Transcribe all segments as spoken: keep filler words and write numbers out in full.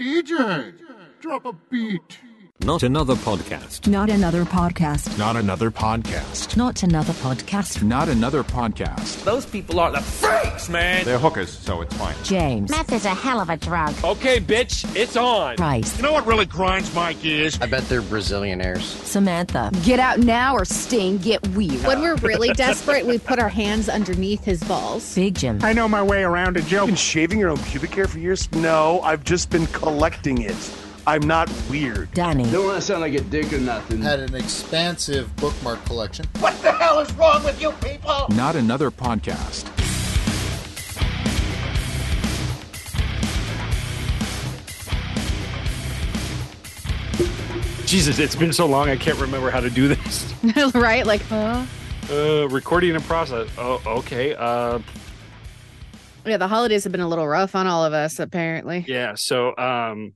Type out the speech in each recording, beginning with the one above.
D J, drop a beat. Not another podcast. Not another podcast. Not another podcast. Not another podcast. Not another podcast. Those people are the freaks, man. They're hookers, so it's fine. James. Meth is a hell of a drug. Okay, bitch, it's on. Price. You know what really grinds my gears? I bet they're Brazilianaires. Samantha. Get out now or Sting, get weird. When we're really desperate, we put our hands underneath his balls. Big Jim. I know my way around a joke. You've been shaving your own pubic hair for years? No, I've just been collecting it. I'm not weird. Danny. Don't want to sound like a dick or nothing. Had an expansive bookmark collection. What the hell is wrong with you people? Not another podcast. Jesus, it's been so long I can't remember how to do this. Right? Like, huh? Uh, recording in process. Oh, okay. Uh... Yeah, the holidays have been a little rough on all of us, apparently. Yeah, so... um.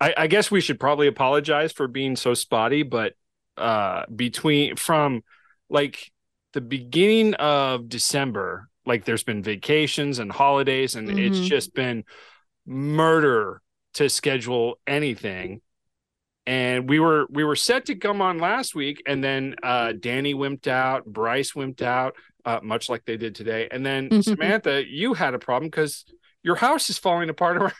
I, I guess we should probably apologize for being so spotty, but uh, between from like the beginning of December, like there's been vacations and holidays, and mm-hmm. it's just been murder to schedule anything. And we were we were set to come on last week, and then uh, Danny wimped out, Bryce wimped out, uh, much like they did today. And then mm-hmm. Samantha, you had a problem because your house is falling apart around.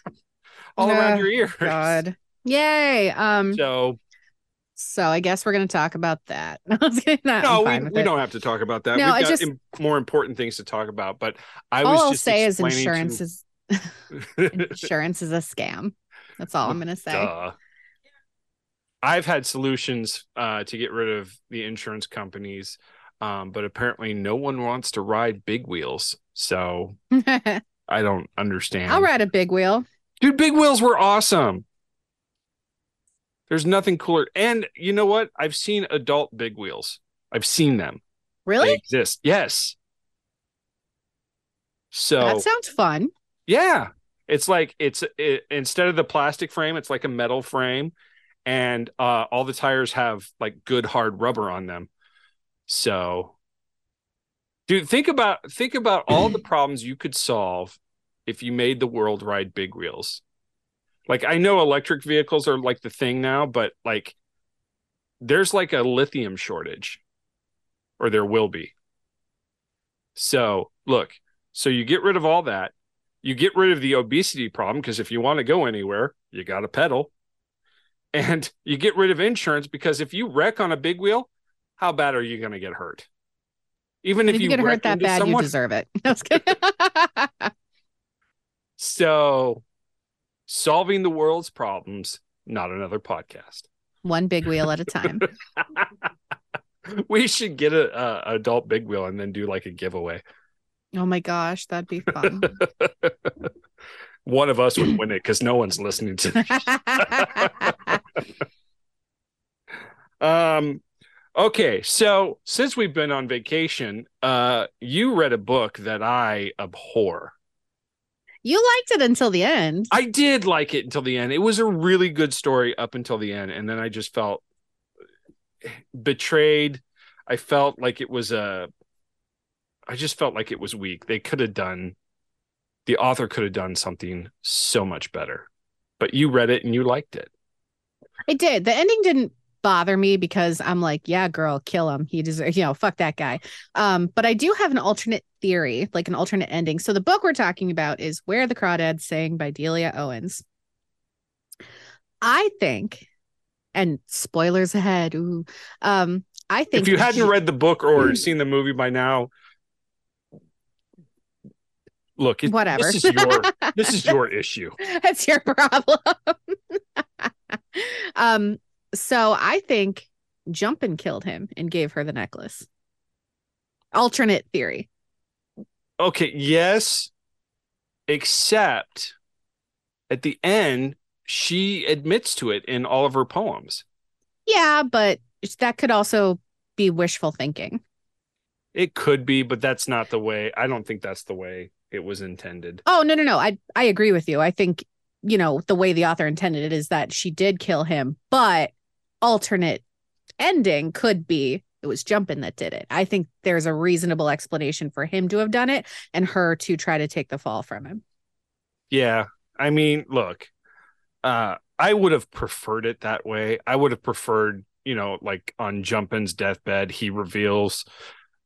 All oh, around your ears. God. Yay. Um, so, so I guess we're going to talk about that. I was kidding, that no, we, we don't have to talk about that. No, We've I got just, im- more important things to talk about. But I was all just I'll say is insurance to... is insurance is a scam. That's all I'm going to say. Duh. I've had solutions uh, to get rid of the insurance companies, um, but apparently no one wants to ride big wheels. So I don't understand. I'll ride a big wheel. Dude, big wheels were awesome. There's nothing cooler. And you know what? I've seen adult big wheels. I've seen them. Really? They exist. Yes. So that sounds fun. Yeah. It's like it's it, instead of the plastic frame, it's like a metal frame. And uh, all the tires have like good hard rubber on them. So dude, think about think about all the problems you could solve if you made the world ride big wheels. Like, I know electric vehicles are like the thing now, but like there's like a lithium shortage, or there will be. So look, so you get rid of all that. You get rid of the obesity problem, because if you want to go anywhere, you got to pedal. And you get rid of insurance, because if you wreck on a big wheel, how bad are you going to get hurt? Even if, if you get hurt that bad, someone, you deserve it. That's good. So, solving the world's problems, not another podcast. One big wheel at a time. We should get a, a adult big wheel and then do like a giveaway. Oh my gosh, that'd be fun. One of us would win it because no one's listening to this. um, okay, so since we've been on vacation, uh, you read a book that I abhor. You liked it until the end. I did like it until the end. It was a really good story up until the end. And then I just felt betrayed. I felt like it was a, I just felt like it was weak. They could have done, the author could have done something so much better. But you read it and you liked it. I did. The ending didn't bother me because I'm like, yeah, girl, kill him. He deserves, you know, fuck that guy. Um, but I do have an alternate theory, like an alternate ending. So the book we're talking about is Where the Crawdads Sing by Delia Owens. I think, and spoilers ahead, ooh, um, I think if you hadn't she- read the book or seen the movie by now, look, it, whatever. This is your this is your issue. That's your problem. um, so I think Jumpin' killed him and gave her the necklace. Alternate theory. Okay, yes, except at the end, she admits to it in all of her poems. Yeah, but that could also be wishful thinking. It could be, but that's not the way. I don't think that's the way it was intended. Oh, no, no, no. I, I agree with you. I think, you know, the way the author intended it is that she did kill him, but alternate ending could be it was Jumpin' that did it. I think there's a reasonable explanation for him to have done it and her to try to take the fall from him. Yeah. I mean, look, Uh, I would have preferred it that way. I would have preferred, you know, like on Jumpin's deathbed, he reveals,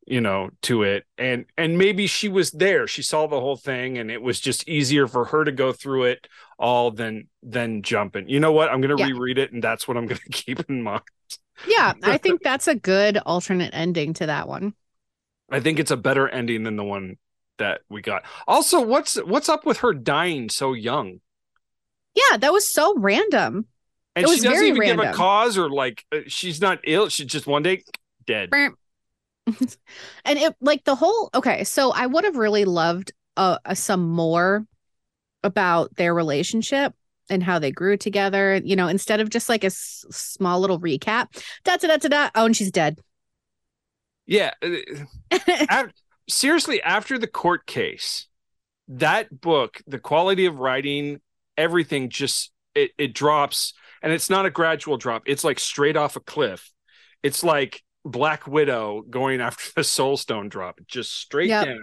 you know, to it. And and maybe she was there. She saw the whole thing, and it was just easier for her to go through it all than than Jumpin'. You know what? I'm going to yeah. reread it, and that's what I'm going to keep in mind. Yeah, I think that's a good alternate ending to that one. I think it's a better ending than the one that we got. Also, what's what's up with her dying so young? Yeah, that was so random. And it she was doesn't very even random. Give a cause, or like she's not ill. She's just one day dead. And it like the whole. OK, so I would have really loved uh, some more about their relationship and how they grew together, you know, instead of just like a s- small little recap. Da, da, da, da, da. Oh, and she's dead. Yeah. after, seriously, after the court case, that book, the quality of writing, everything just it, it drops. And it's not a gradual drop. It's like straight off a cliff. It's like Black Widow going after the Soul Stone drop, just straight yep. down.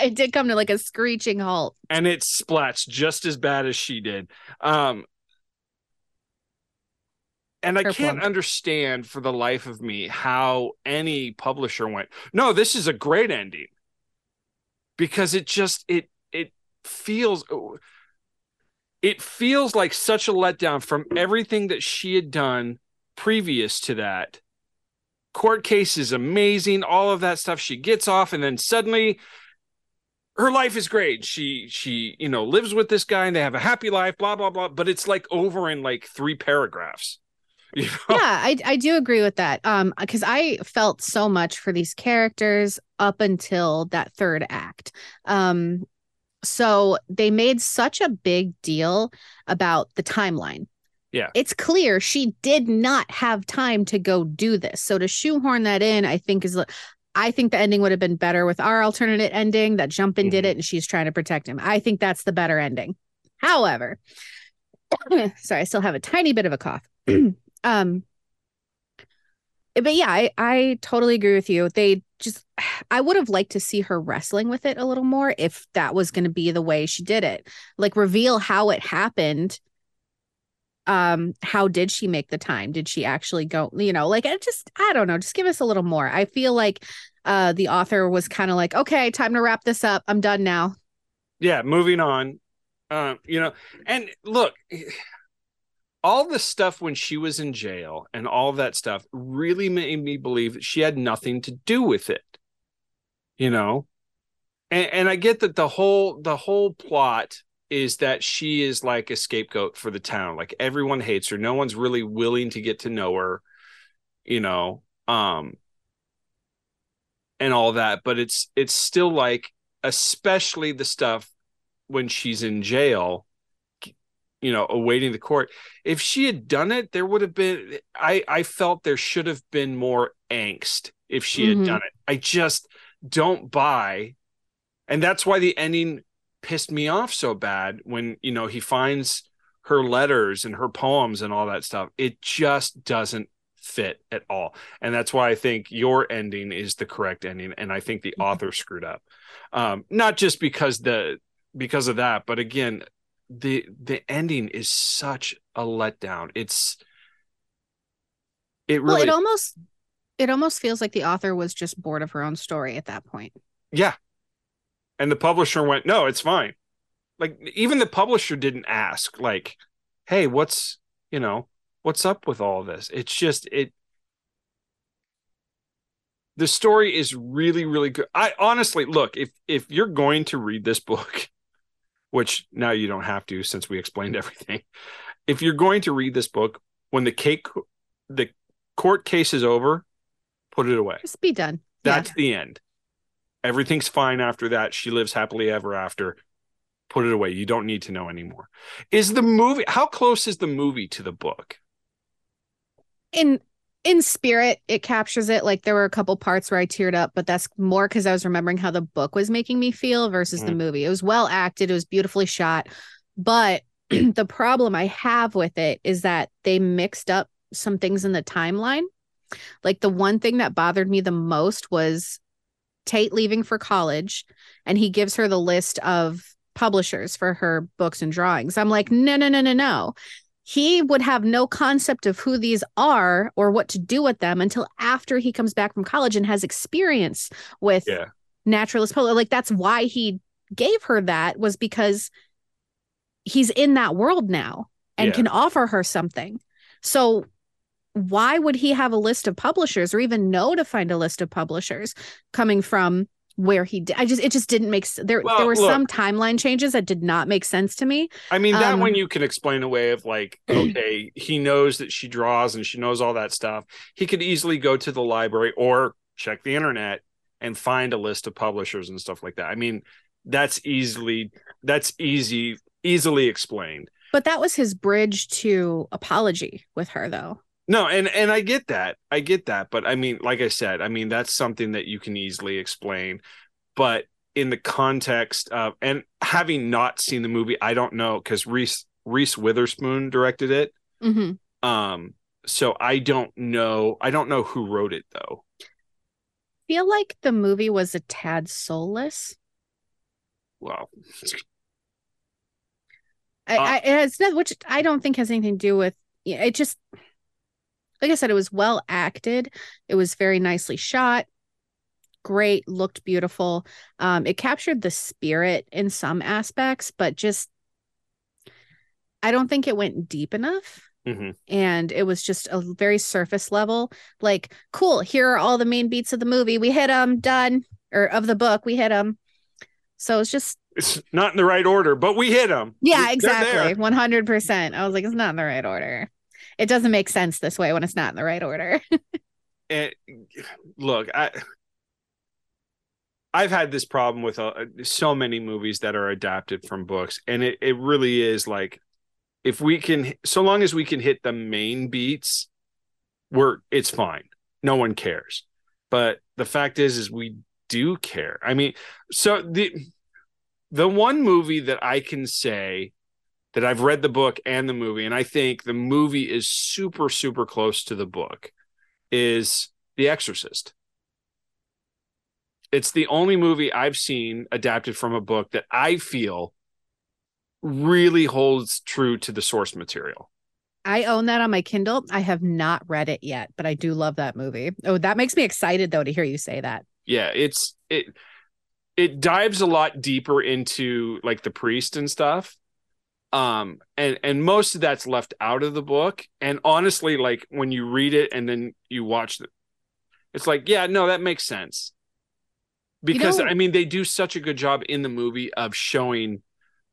It did come to like a screeching halt, and it splats just as bad as she did. Um, and Her I can't plug. understand for the life of me how any publisher went, no, this is a great ending, because it just it it feels it feels like such a letdown from everything that she had done previous to that. Court case is amazing, all of that stuff. She gets off, and then suddenly her life is great. She, she, you know, lives with this guy, and they have a happy life, blah, blah, blah. But it's like over in like three paragraphs. You know? Yeah, I, I do agree with that. Um, because I felt so much for these characters up until that third act. Um, so they made such a big deal about the timeline. Yeah, it's clear she did not have time to go do this. So to shoehorn that in, I think is I think the ending would have been better with our alternate ending that Jumpin' mm-hmm. did it and she's trying to protect him. I think that's the better ending. However, sorry, I still have a tiny bit of a cough. um, But yeah, I, I totally agree with you. They just I would have liked to see her wrestling with it a little more if that was going to be the way she did it, like reveal how it happened. Um, how did she make the time? Did she actually go, you know, like, I just, I don't know, just give us a little more. I feel like uh, the author was kind of like, okay, time to wrap this up. I'm done now. Yeah. Moving on. Um, you know, and look, all the stuff when she was in jail and all that stuff really made me believe that she had nothing to do with it, you know? And, and I get that the whole, the whole plot is that she is like a scapegoat for the town. Like everyone hates her. No one's really willing to get to know her, you know, um, and all that. But it's, it's still like, especially the stuff when she's in jail, you know, awaiting the court. If she had done it, there would have been, I, I felt there should have been more angst if she mm-hmm. had done it. I just don't buy. And that's why the ending pissed me off so bad when, you know, he finds her letters and her poems and all that stuff. It just doesn't fit at all. And that's why I think your ending is the correct ending. And I think the author screwed up. Um, not just because the, because of that, but again, the, the ending is such a letdown. It's, it really, well, it almost, it almost feels like the author was just bored of her own story at that point. Yeah. And the publisher went, no, it's fine. Like, even the publisher didn't ask, like, hey, what's, you know, what's up with all this? It's just, it, the story is really, really good. I honestly, look, if if you're going to read this book, which now you don't have to since we explained everything. If you're going to read this book, when the cake, the court case is over, put it away. Just be done. That's yeah. the end. Everything's fine after that. She lives happily ever after. Put it away. You don't need to know anymore. Is the movie, how close is the movie to the book? In in spirit, it captures it. Like there were a couple parts where I teared up, but that's more because I was remembering how the book was making me feel versus mm. the movie. It was well acted. It was beautifully shot. But the problem I have with it is that they mixed up some things in the timeline. Like the one thing that bothered me the most was Tate leaving for college, and he gives her the list of publishers for her books and drawings. I'm like, no, no, no, no, no. He would have no concept of who these are or what to do with them until after he comes back from college and has experience with yeah. naturalist poetry. Like, that's why he gave her that, was because he's in that world now and yeah. can offer her something. So why would he have a list of publishers or even know to find a list of publishers coming from where he did? I just, it just didn't make sense. There, well, there were look, some timeline changes that did not make sense to me. I mean, that um, one you can explain away of like, okay, he knows that she draws and she knows all that stuff. He could easily go to the library or check the internet and find a list of publishers and stuff like that. I mean, that's easily, that's easy, easily explained. But that was his bridge to apology with her, though. No, and and I get that. I get that. But I mean, like I said, I mean, that's something that you can easily explain. But in the context of, and having not seen the movie, I don't know, because Reese Reese Witherspoon directed it. Mm-hmm. Um, so I don't know. I don't know who wrote it, though. I feel like the movie was a tad soulless. Well, I, uh, I it has not, which I don't think has anything to do with it. Just, like I said, it was well acted. It was very nicely shot. Great. Looked beautiful. Um, it captured the spirit in some aspects, but just, I don't think it went deep enough. Mm-hmm. And it was just a very surface level. Like, cool. Here are all the main beats of the movie. We hit them. Done. Or of the book. We hit them. So it's just. It's not in the right order, but we hit them. Yeah, exactly. one hundred percent. I was like, it's not in the right order. It doesn't make sense this way when it's not in the right order. And look, I, I've had this problem with uh, so many movies that are adapted from books. And it, it really is like, if we can, so long as we can hit the main beats, we're, it's fine. No one cares. But the fact is, is we do care. I mean, so the the one movie that I can say that I've read the book and the movie, and I think the movie is super, super close to the book, is The Exorcist. It's the only movie I've seen adapted from a book that I feel really holds true to the source material. I own that on my Kindle. I have not read it yet, but I do love that movie. Oh, that makes me excited, though, to hear you say that. Yeah, it's it it dives a lot deeper into like the priest and stuff. Um, and, and most of that's left out of the book. And honestly, like when you read it and then you watch it, it's like, yeah, no, that makes sense. Because, you know, I mean, they do such a good job in the movie of showing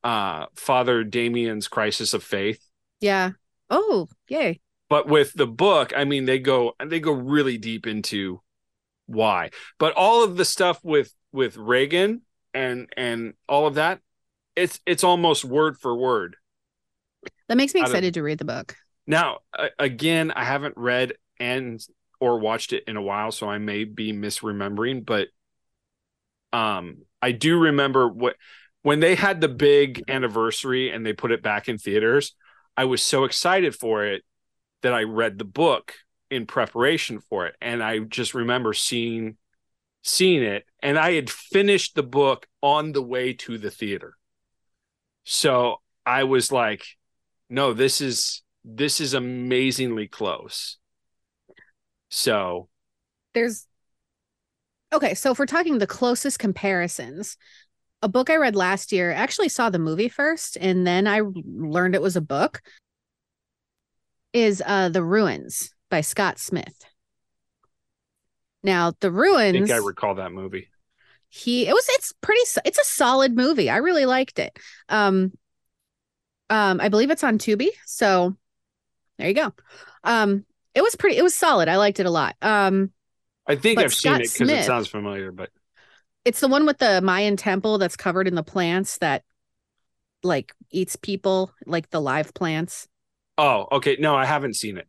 uh, Father Damien's crisis of faith. Yeah. Oh, yay. But with the book, I mean, they go, they go really deep into why. But all of the stuff with, with Reagan and, and all of that, It's it's almost word for word. That makes me excited of, to read the book. Now, again, I haven't read and or watched it in a while, so I may be misremembering. But um, I do remember what when they had the big anniversary and they put it back in theaters. I was so excited for it that I read the book in preparation for it, and I just remember seeing seeing it, and I had finished the book on the way to the theater. So I was like, no, this is this is amazingly close. So there's. OK, so if we're talking the closest comparisons, a book I read last year, I actually saw the movie first and then I learned it was a book, is uh, The Ruins by Scott Smith. Now, The Ruins. I think I recall that movie. He it was it's pretty it's a solid movie. I really liked it. Um, um, I believe it's on Tubi. So there you go. Um, it was pretty. It was solid. I liked it a lot. Um, I think I've seen it because it sounds familiar, but it's the one with the Mayan temple that's covered in the plants that like eats people, like the live plants. Oh, OK. No, I haven't seen it.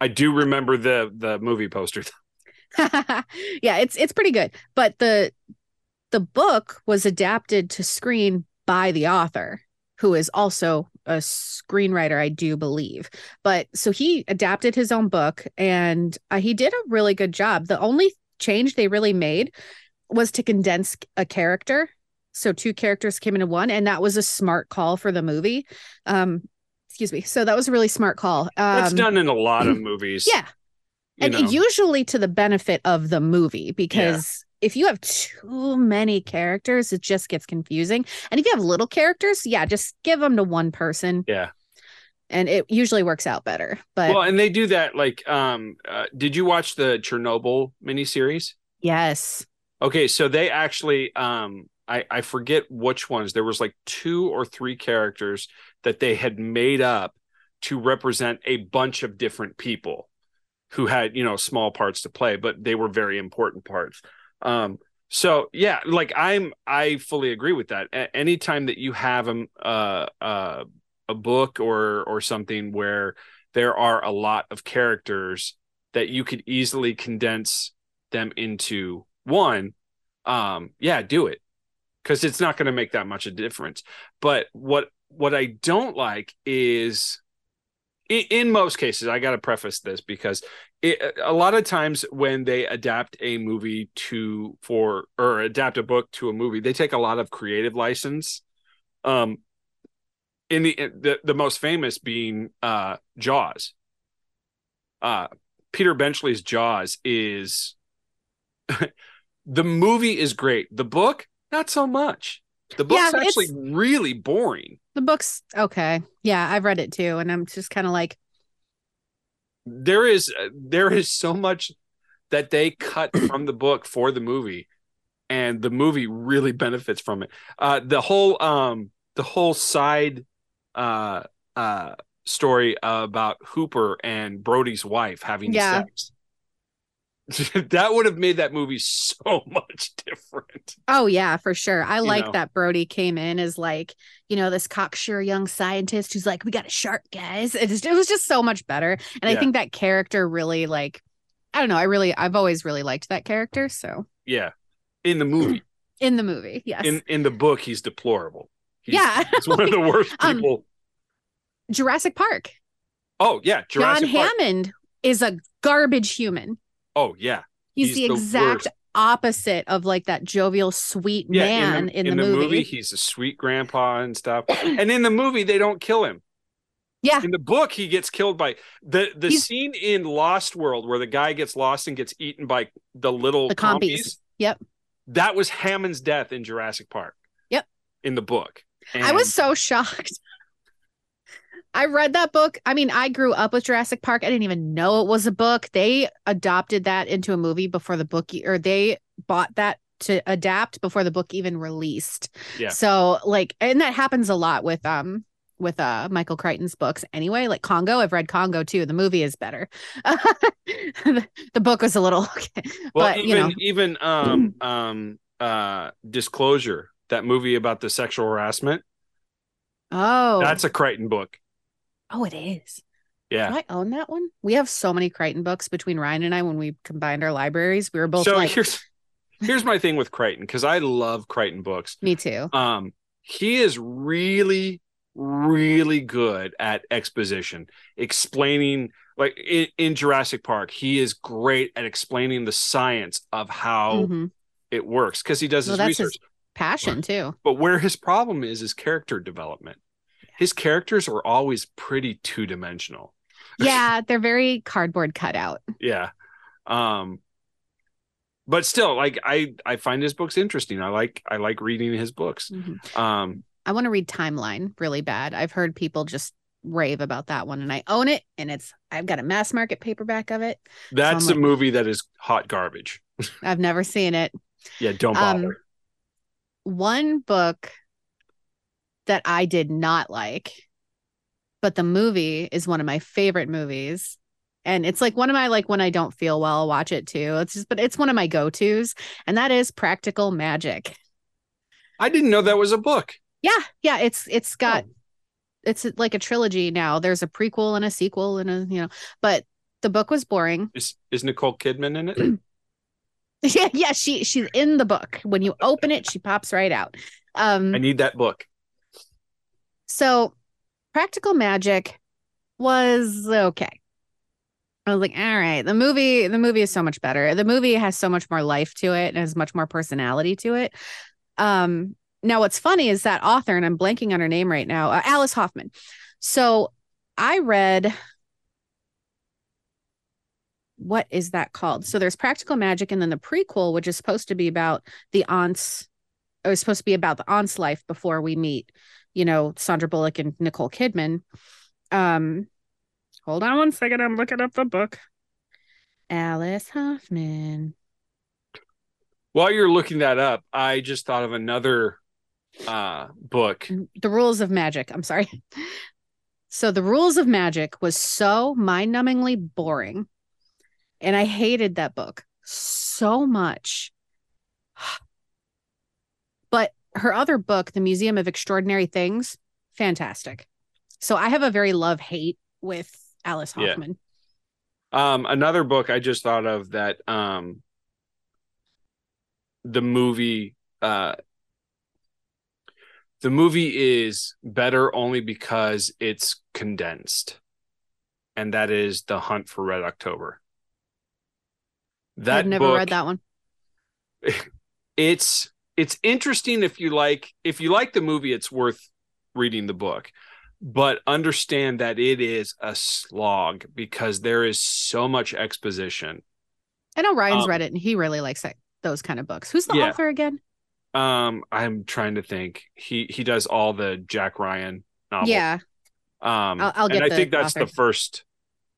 I do remember the the movie poster. Yeah, it's it's pretty good. But the the book was adapted to screen by the author, who is also a screenwriter, I do believe. But so he adapted his own book and uh, he did a really good job. The only change they really made was to condense a character So two characters came into one, and that was a smart call for the movie. Um, excuse me. So that was a really smart call. Um, That's done in a lot of movies. Yeah. And know. usually to the benefit of the movie, because yeah. if you have too many characters, it just gets confusing. And if you have little characters, yeah, just give them to one person. Yeah. And it usually works out better. But well, and they do that. Like, um, uh, did you watch the Chernobyl miniseries? Yes. Okay, so they actually, um, I I forget which ones. There was like two or three characters that they had made up to represent a bunch of different people who had, you know, small parts to play, but they were very important parts. Um, so yeah, like I'm, I fully agree with that. A- anytime that you have a, uh, uh, a book or or something where there are a lot of characters that you could easily condense them into one, um, yeah, do it, because it's not going to make that much of a difference. But what what I don't like is, in most cases, I got to preface this because it, a lot of times when they adapt a movie to for or adapt a book to a movie, they take a lot of creative license. Um, in the the, the most famous being uh, Jaws. Uh, Peter Benchley's Jaws is the movie is great. The book, not so much. The book's yeah, actually really boring. The book's okay. Yeah, I've read it too, and I'm just kind of like, there is there is so much that they cut from the book for the movie, and the movie really benefits from it. Uh, the whole um the whole side uh uh story about Hooper and Brody's wife having yeah. sex. That would have made that movie so much different. Oh yeah, for sure. I you like know. that Brody came in as like, you know, this cocksure young scientist who's like, we got a shark, guys. It, just, it was just so much better. And yeah. I think that character really, like, I don't know. I really, I've always really liked that character. So yeah, in the movie, in the movie, yes. In in the book, he's deplorable. He's, yeah, he's one of the worst people. Um, Jurassic Park. Oh yeah, Jurassic John Park. Hammond is a garbage human. Oh, yeah. He's, he's the, the exact worst. Opposite of like that jovial, sweet yeah, man in the, in the, in the movie. movie. He's a sweet grandpa and stuff. And in the movie, they don't kill him. Yeah. In the book, he gets killed by the, the he's... scene in Lost World where the guy gets lost and gets eaten by the little the compies. compies. Yep. That was Hammond's death in Jurassic Park. Yep. In the book. And... I was so shocked. I read that book. I mean, I grew up with Jurassic Park. I didn't even know it was a book. They adopted that into a movie before the book, or they bought that to adapt before the book even released. Yeah. So like, and that happens a lot with um with uh Michael Crichton's books anyway. Like Congo, I've read Congo too. The movie is better. the, the book was a little okay. Well, but, even you know. even um um uh Disclosure, that movie about the sexual harassment. Oh, that's a Crichton book. Oh, it is. Yeah. Do I own that one? We have so many Crichton books between Ryan and I. When we combined our libraries, we were both so like... here's here's my thing with Crichton, because I love Crichton books. Me too. Um, he is really, really good at exposition, explaining, like in, in Jurassic Park, he is great at explaining the science of how mm-hmm. it works, because he does well, his research. His passion right. too. But where his problem is is character development. His characters are always pretty two-dimensional. Yeah, they're very cardboard cutout. Yeah. Um, but still, like I, I find his books interesting. I like I like reading his books. Mm-hmm. Um, I want to read Timeline really bad. I've heard people just rave about that one, and I own it, and it's I've got a mass market paperback of it. That's so a like, movie that is hot garbage. I've never seen it. Yeah, don't bother. Um, one book that I did not like, but the movie is one of my favorite movies, and it's like one of my, like when I don't feel well, I'll watch it too. It's just, but it's one of my go-tos, and that is Practical Magic. I didn't know that was a book. Yeah, yeah, it's it's got oh. it's like a trilogy now. There's a prequel and a sequel and a you know, but the book was boring. Is is Nicole Kidman in it? Yeah, yeah, she she's in the book. When you open it, she pops right out. Um, I need that book. So Practical Magic was okay. I was like, all right, the movie, the movie is so much better. The movie has so much more life to it and has much more personality to it. Um, Now, what's funny is that author, and I'm blanking on her name right now, uh, Alice Hoffman. So I read, what is that called? So there's Practical Magic, and then the prequel, which is supposed to be about the aunts, it was supposed to be about the aunt's life before we meet, you know, Sandra Bullock and Nicole Kidman. Um, hold on one second. I'm looking up the book. Alice Hoffman. While you're looking that up, I just thought of another uh, book. The Rules of Magic. I'm sorry. So The Rules of Magic was so mind-numbingly boring. And I hated that book so much. But her other book, The Museum of Extraordinary Things, fantastic. So I have a very love-hate with Alice Hoffman. Yeah. Um, another book I just thought of that um, the movie uh, the movie is better only because it's condensed. And that is The Hunt for Red October. That I've never book, read that one. It's it's interesting if you like if you like the movie, it's worth reading the book. But understand that it is a slog because there is so much exposition. I know Ryan's um, read it and he really likes that, those kind of books. Who's the yeah. author again? Um, I'm trying to think. He he does all the Jack Ryan novels. Yeah. Um, I'll, I'll get and I think that's authors. the first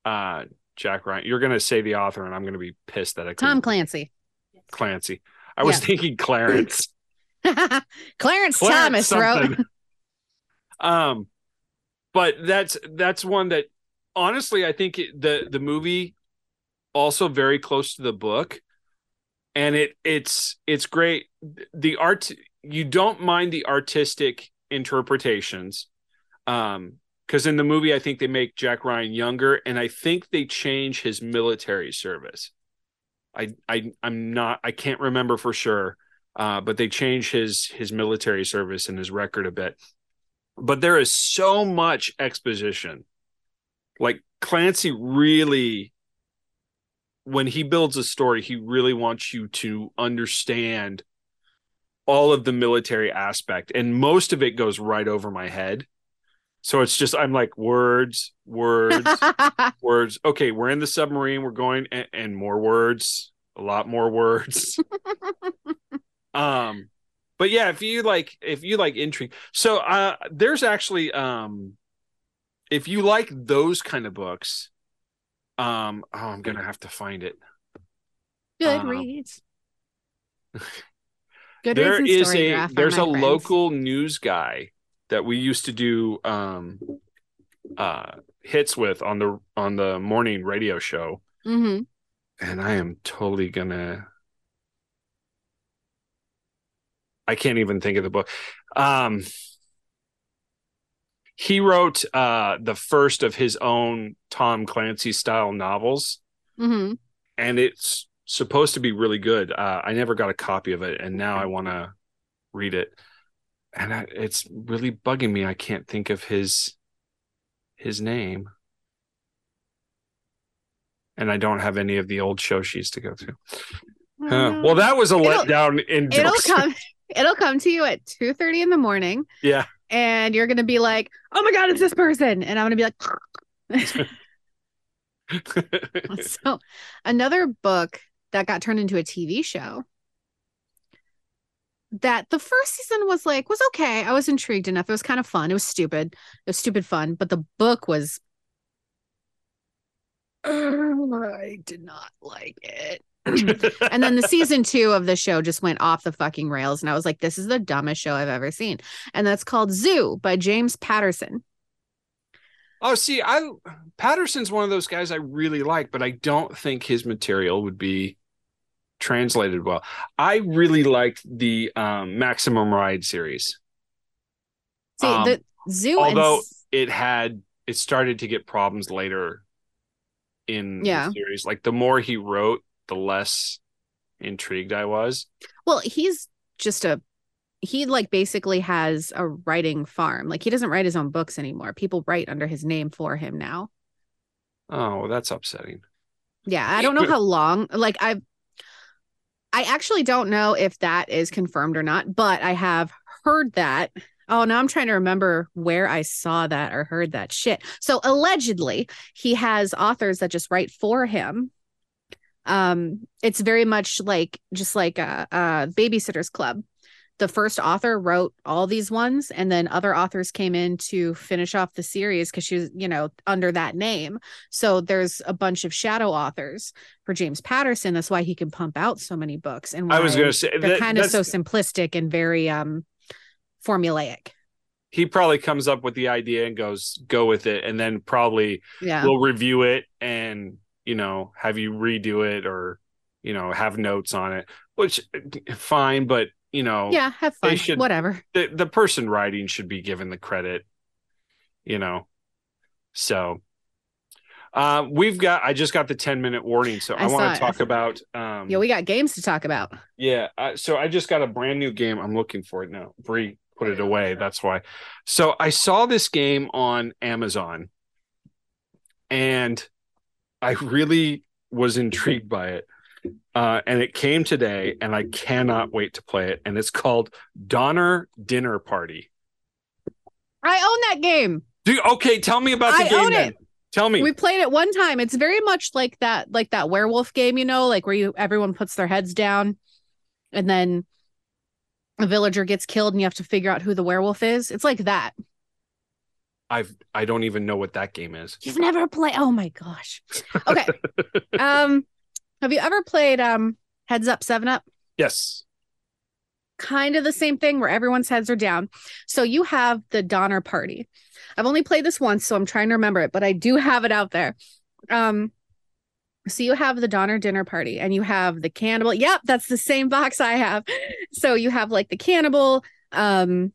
uh, Jack Ryan. You're going to say the author and I'm going to be pissed that I couldn't. Tom Clancy. Clancy. I yeah. was thinking Clarence. Clarence. Clarence Thomas something. wrote. um. But that's that's one that, honestly, I think it, the the movie also very close to the book, and it it's it's great. The art, you don't mind the artistic interpretations, because um, in the movie I think they make Jack Ryan younger, and I think they change his military service. I I I'm not I can't remember for sure, uh, but they change his his military service and his record a bit. But there is so much exposition. Like Clancy really, when he builds a story, he really wants you to understand all of the military aspect. And most of it goes right over my head. So it's just, I'm like, words, words, words. Okay, we're in the submarine. We're going, and, and more words, a lot more words. um. But yeah, if you like, if you like intrigue, so uh, there's actually, um, if you like those kind of books, um, oh, I'm gonna have to find it. Goodreads. Um, Goodreads. There is a graph, there's a friends. local news guy that we used to do um, uh, hits with on the on the morning radio show, mm-hmm. and I am totally gonna. I can't even think of the book. Um, he wrote uh, the first of his own Tom Clancy style novels. Mm-hmm. And it's supposed to be really good. Uh, I never got a copy of it. And now I want to read it. And I, it's really bugging me. I can't think of his, his name. And I don't have any of the old shoshis to go to. Huh. Well, that was a letdown. In it'll come. It'll come to you at two thirty in the morning. Yeah. And you're going to be like, oh, my God, it's this person. And I'm going to be like. So another book that got turned into a T V show that the first season was like, was OK. I was intrigued enough. It was kind of fun. It was stupid. It was stupid fun. But the book was. I did not like it. And then the season two of the show just went off the fucking rails. And I was like, this is the dumbest show I've ever seen. And that's called Zoo by James Patterson. Oh, see, I Patterson's one of those guys I really like, but I don't think his material would be translated well. I really liked the um, Maximum Ride series. See, um, the Zoo. Although and... it had it started to get problems later in yeah. the series. Like the more he wrote, the less intrigued I was. Well, he's just a, he like basically has a writing farm. Like he doesn't write his own books anymore. People write under his name for him now. Oh, that's upsetting. Yeah. I don't know how long, like I've, I actually don't know if that is confirmed or not, but I have heard that. Oh, now I'm trying to remember where I saw that or heard that shit. So allegedly, he has authors that just write for him. Um, it's very much like just like a, a Babysitter's Club. The first author wrote all these ones, and then other authors came in to finish off the series because she was, you know, under that name. So there's a bunch of shadow authors for James Patterson. That's why he can pump out so many books. And why I was going to say they're that, kind of so simplistic and very um, formulaic. He probably comes up with the idea and goes, go with it, and then probably yeah. we'll review it and, you know, have you redo it or, you know, have notes on it, which fine, but. You know, yeah, have fun. Should, Whatever. The, the person writing should be given the credit, you know. So uh, we've got, I just got the ten minute warning. So I, I want to talk about. Um, yeah, we got games to talk about. Yeah. Uh, so I just got a brand new game. I'm looking for it now. Bree put it away. That's why. So I saw this game on Amazon and I really was intrigued by it. Uh, and it came today, and I cannot wait to play it. And it's called Donner Dinner Party. I own that game. Do you, okay, tell me about the I game. Own it. Then. Tell me. We played it one time. It's very much like that, like that werewolf game, you know, like where you everyone puts their heads down, and then a villager gets killed, and you have to figure out who the werewolf is. It's like that. I've I don't even know what that game is. You've never played? Oh my gosh. Okay. um. Have you ever played um, Heads Up, Seven Up? Yes. Kind of the same thing where everyone's heads are down. So you have the Donner Party. I've only played this once, so I'm trying to remember it, but I do have it out there. Um, so you have the Donner Dinner Party, and you have the cannibal. Yep, that's the same box I have. So you have like the cannibal, um,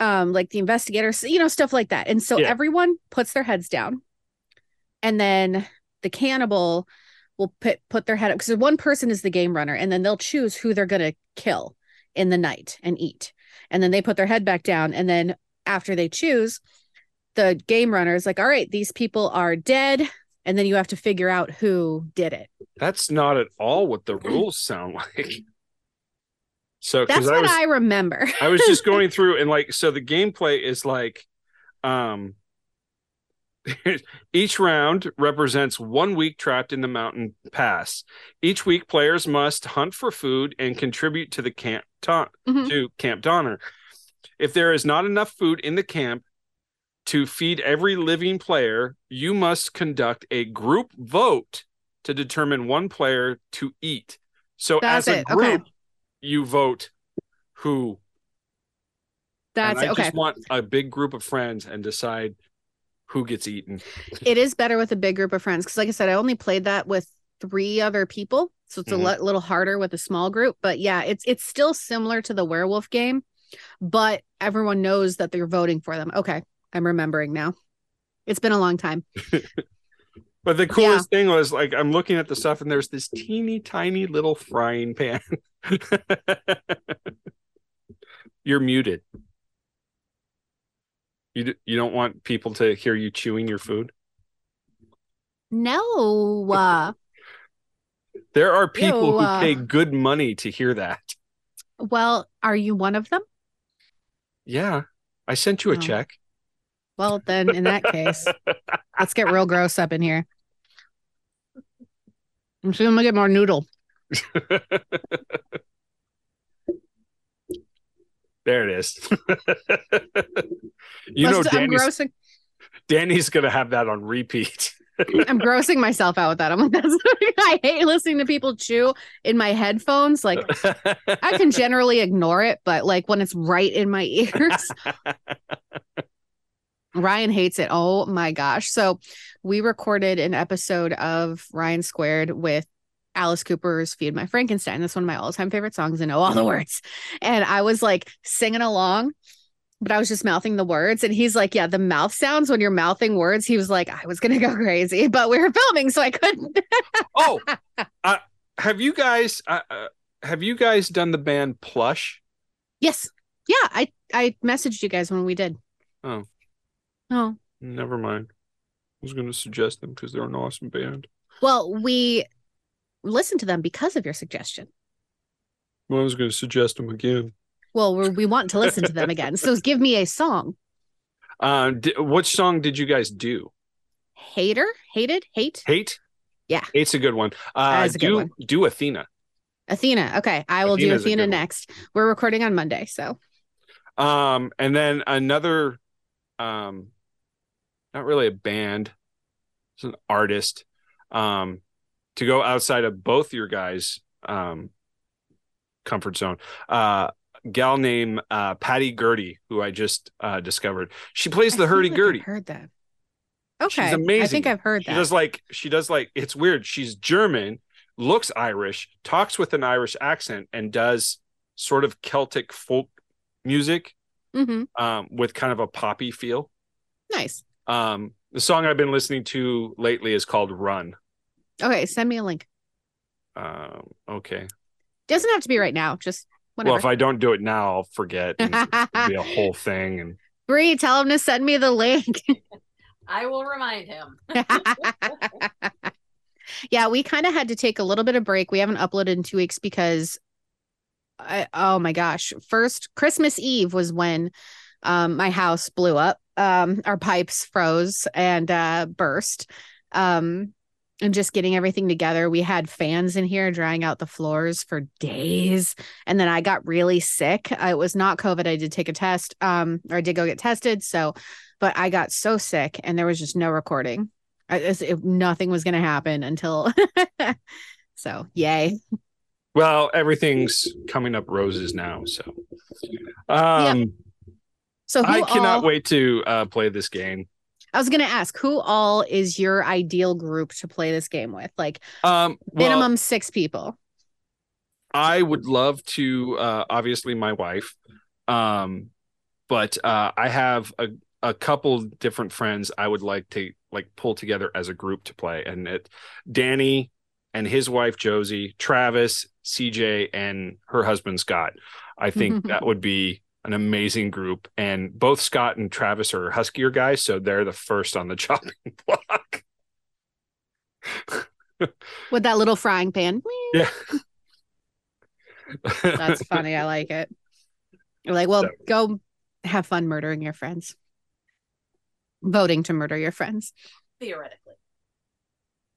um, like the investigators, you know, stuff like that. And so yeah. everyone puts their heads down, and then the cannibal will put, put their head up because one person is the game runner, and then they'll choose who they're going to kill in the night and eat. And then they put their head back down. And then after they choose, the game runner is like, all right, these people are dead. And then you have to figure out who did it. That's not at all what the rules sound like. So that's what I, was, I remember. I was just going through and like, so the gameplay is like, um, each round represents one week trapped in the mountain pass. Each week, players must hunt for food and contribute to the camp ta- mm-hmm. to Camp Donner. If there is not enough food in the camp to feed every living player, you must conduct a group vote to determine one player to eat. So That's as a it. group, okay. you vote who. That's and I it. Okay. just want a big group of friends and decide who gets eaten. It is better with a big group of friends because, like I said, I only played that with three other people, so it's mm-hmm. a l- little harder with a small group. But yeah, it's it's still similar to the werewolf game, but everyone knows that they're voting for them. Okay, I'm remembering now. It's been a long time. But the coolest yeah. thing was, like, I'm looking at the stuff, and there's this teeny tiny little frying pan. You're muted. You d- you don't want people to hear you chewing your food? No. Uh, there are people ew, uh, who pay good money to hear that. Well, are you one of them? Yeah. I sent you a oh. check. Well, then in that case, let's get real gross up in here. I'm soon going to get more noodle. There it is. You know, Danny's, grossing... Danny's going to have that on repeat. I'm grossing myself out with that. I'm like, that's I hate listening to people chew in my headphones. Like, I can generally ignore it, but like when it's right in my ears, Ryan hates it. Oh my gosh. So we recorded an episode of Ryan Squared with Alice Cooper's Feed My Frankenstein. That's one of my all-time favorite songs. I know all the words. And I was like singing along, but I was just mouthing the words. And he's like, yeah, the mouth sounds when you're mouthing words. He was like, I was going to go crazy, but we were filming, so I couldn't. Oh, uh, have you guys, uh, uh, have you guys done the band Plush? Yes. Yeah. I, I messaged you guys when we did. Oh. Oh. Never mind. I was going to suggest them because they're an awesome band. Well, we listen to them because of your suggestion. Well, I was going to suggest them again. Well, we're, we want to listen to them again. So give me a song. Um, d- what song did you guys do? Hater? Hated? Hate? Hate? Yeah. Hate's a good one. Uh, do, good one. Do Athena. Athena. Okay. I will Athena's do Athena next. One. We're recording on Monday, so. Um, and then another, um, not really a band, it's an artist, um, to go outside of both your guys' um, comfort zone. Uh, gal named uh, Paddy Gurdy, who I just uh, discovered. She plays the hurdy-gurdy. Like heard that. Okay. She's amazing. I think I've heard that. She does like, she does like, it's weird. She's German, looks Irish, talks with an Irish accent, and does sort of Celtic folk music mm-hmm. um, with kind of a poppy feel. Nice. Um, the song I've been listening to lately is called Run. Okay. Send me a link. Um, okay. Doesn't have to be right now. Just whenever. Well, if I don't do it now, I'll forget. And it'll be a whole thing. And Bree, tell him to send me the link. I will remind him. Yeah, we kind of had to take a little bit of break. We haven't uploaded in two weeks because, I, oh my gosh, first Christmas Eve was when um, my house blew up. Um, our pipes froze and uh, burst. Um, and just getting everything together. We had fans in here drying out the floors for days. And then I got really sick. It was not COVID. I did take a test um, or I did go get tested. So But I got so sick and there was just no recording. I, it, nothing was going to happen until. So, yay. Well, everything's coming up roses now. So, um, yep. so who I cannot all... wait to uh, play this game. I was going to ask, who all is your ideal group to play this game with? Like um, well, minimum six people. I would love to. Uh, obviously, my wife. Um, but uh, I have a. a couple different friends I would like to like pull together as a group to play. And it, Danny and his wife, Josie, Travis, C J, and her husband, Scott. I think that would be an amazing group. And both Scott and Travis are huskier guys. So they're the first on the chopping block. With that little frying pan. Yeah. That's funny. I like it. You're like, well, so. Go have fun murdering your friends. Voting to murder your friends, theoretically,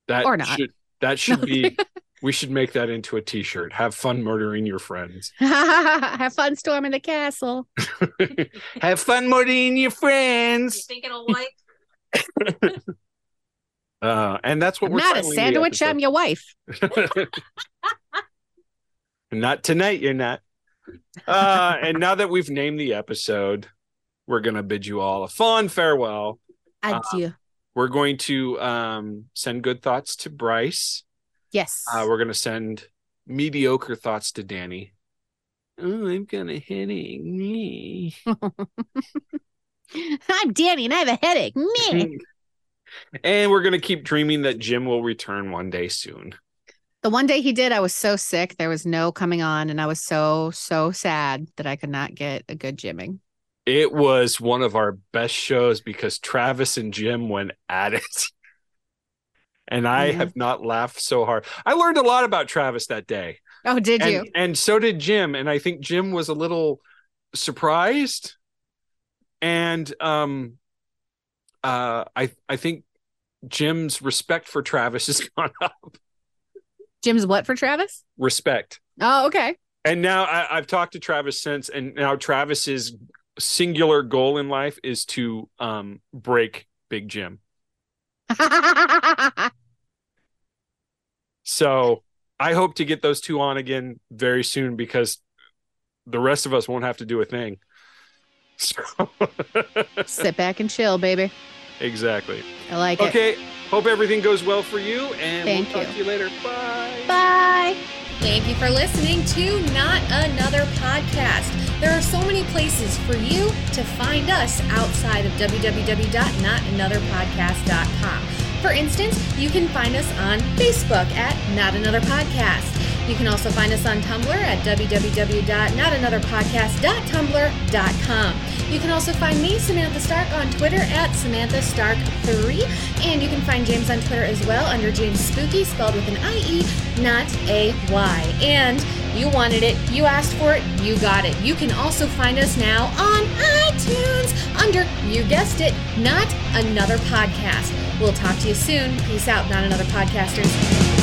that or not. Should, that should no. be. We should make that into a T-shirt. Have fun murdering your friends. Have fun storming the castle. Have fun murdering your friends. You think it'll wipe? uh, and that's what I'm we're not a sandwich. I'm your wife. Not tonight. You're not. Uh, and now that we've named the episode. We're going to bid you all a fond farewell. Adieu. Uh, we're going to um, send good thoughts to Bryce. Yes. Uh, we're going to send mediocre thoughts to Danny. Oh, I'm going to headache me. I'm Danny and I have a headache. Me. And we're going to keep dreaming that Jim will return one day soon. The one day he did, I was so sick. There was no coming on. And I was so, so sad that I could not get a good Jimming. It was one of our best shows because Travis and Jim went at it. And I yeah. have not laughed so hard. I learned a lot about Travis that day. Oh, did and, you? And so did Jim. And I think Jim was a little surprised. And um, uh, I, I think Jim's respect for Travis has gone up. Jim's what for Travis? Respect. Oh, okay. And now I, I've talked to Travis since. And now Travis is... singular goal in life is to um break Big Jim. So I hope to get those two on again very soon because the rest of us won't have to do a thing. So sit back and chill, baby. Exactly. I like okay, it. Okay. Hope everything goes well for you and Thank we'll you. Talk to you later. Bye. Bye. Thank you for listening to Not Another Podcast. There are so many places for you to find us outside of w w w dot not another podcast dot com. For instance, you can find us on Facebook at Not Another Podcast. You can also find us on Tumblr at w w w dot not another podcast dot tumblr dot com. You can also find me, Samantha Stark, on Twitter at Samantha Stark three. And you can find James on Twitter as well under James Spooky, spelled with an I E, not a Y. And You wanted it, you asked for it, you got it. You can also find us now on iTunes under, you guessed it, Not Another Podcast. We'll talk to you soon. Peace out, Not Another Podcasters.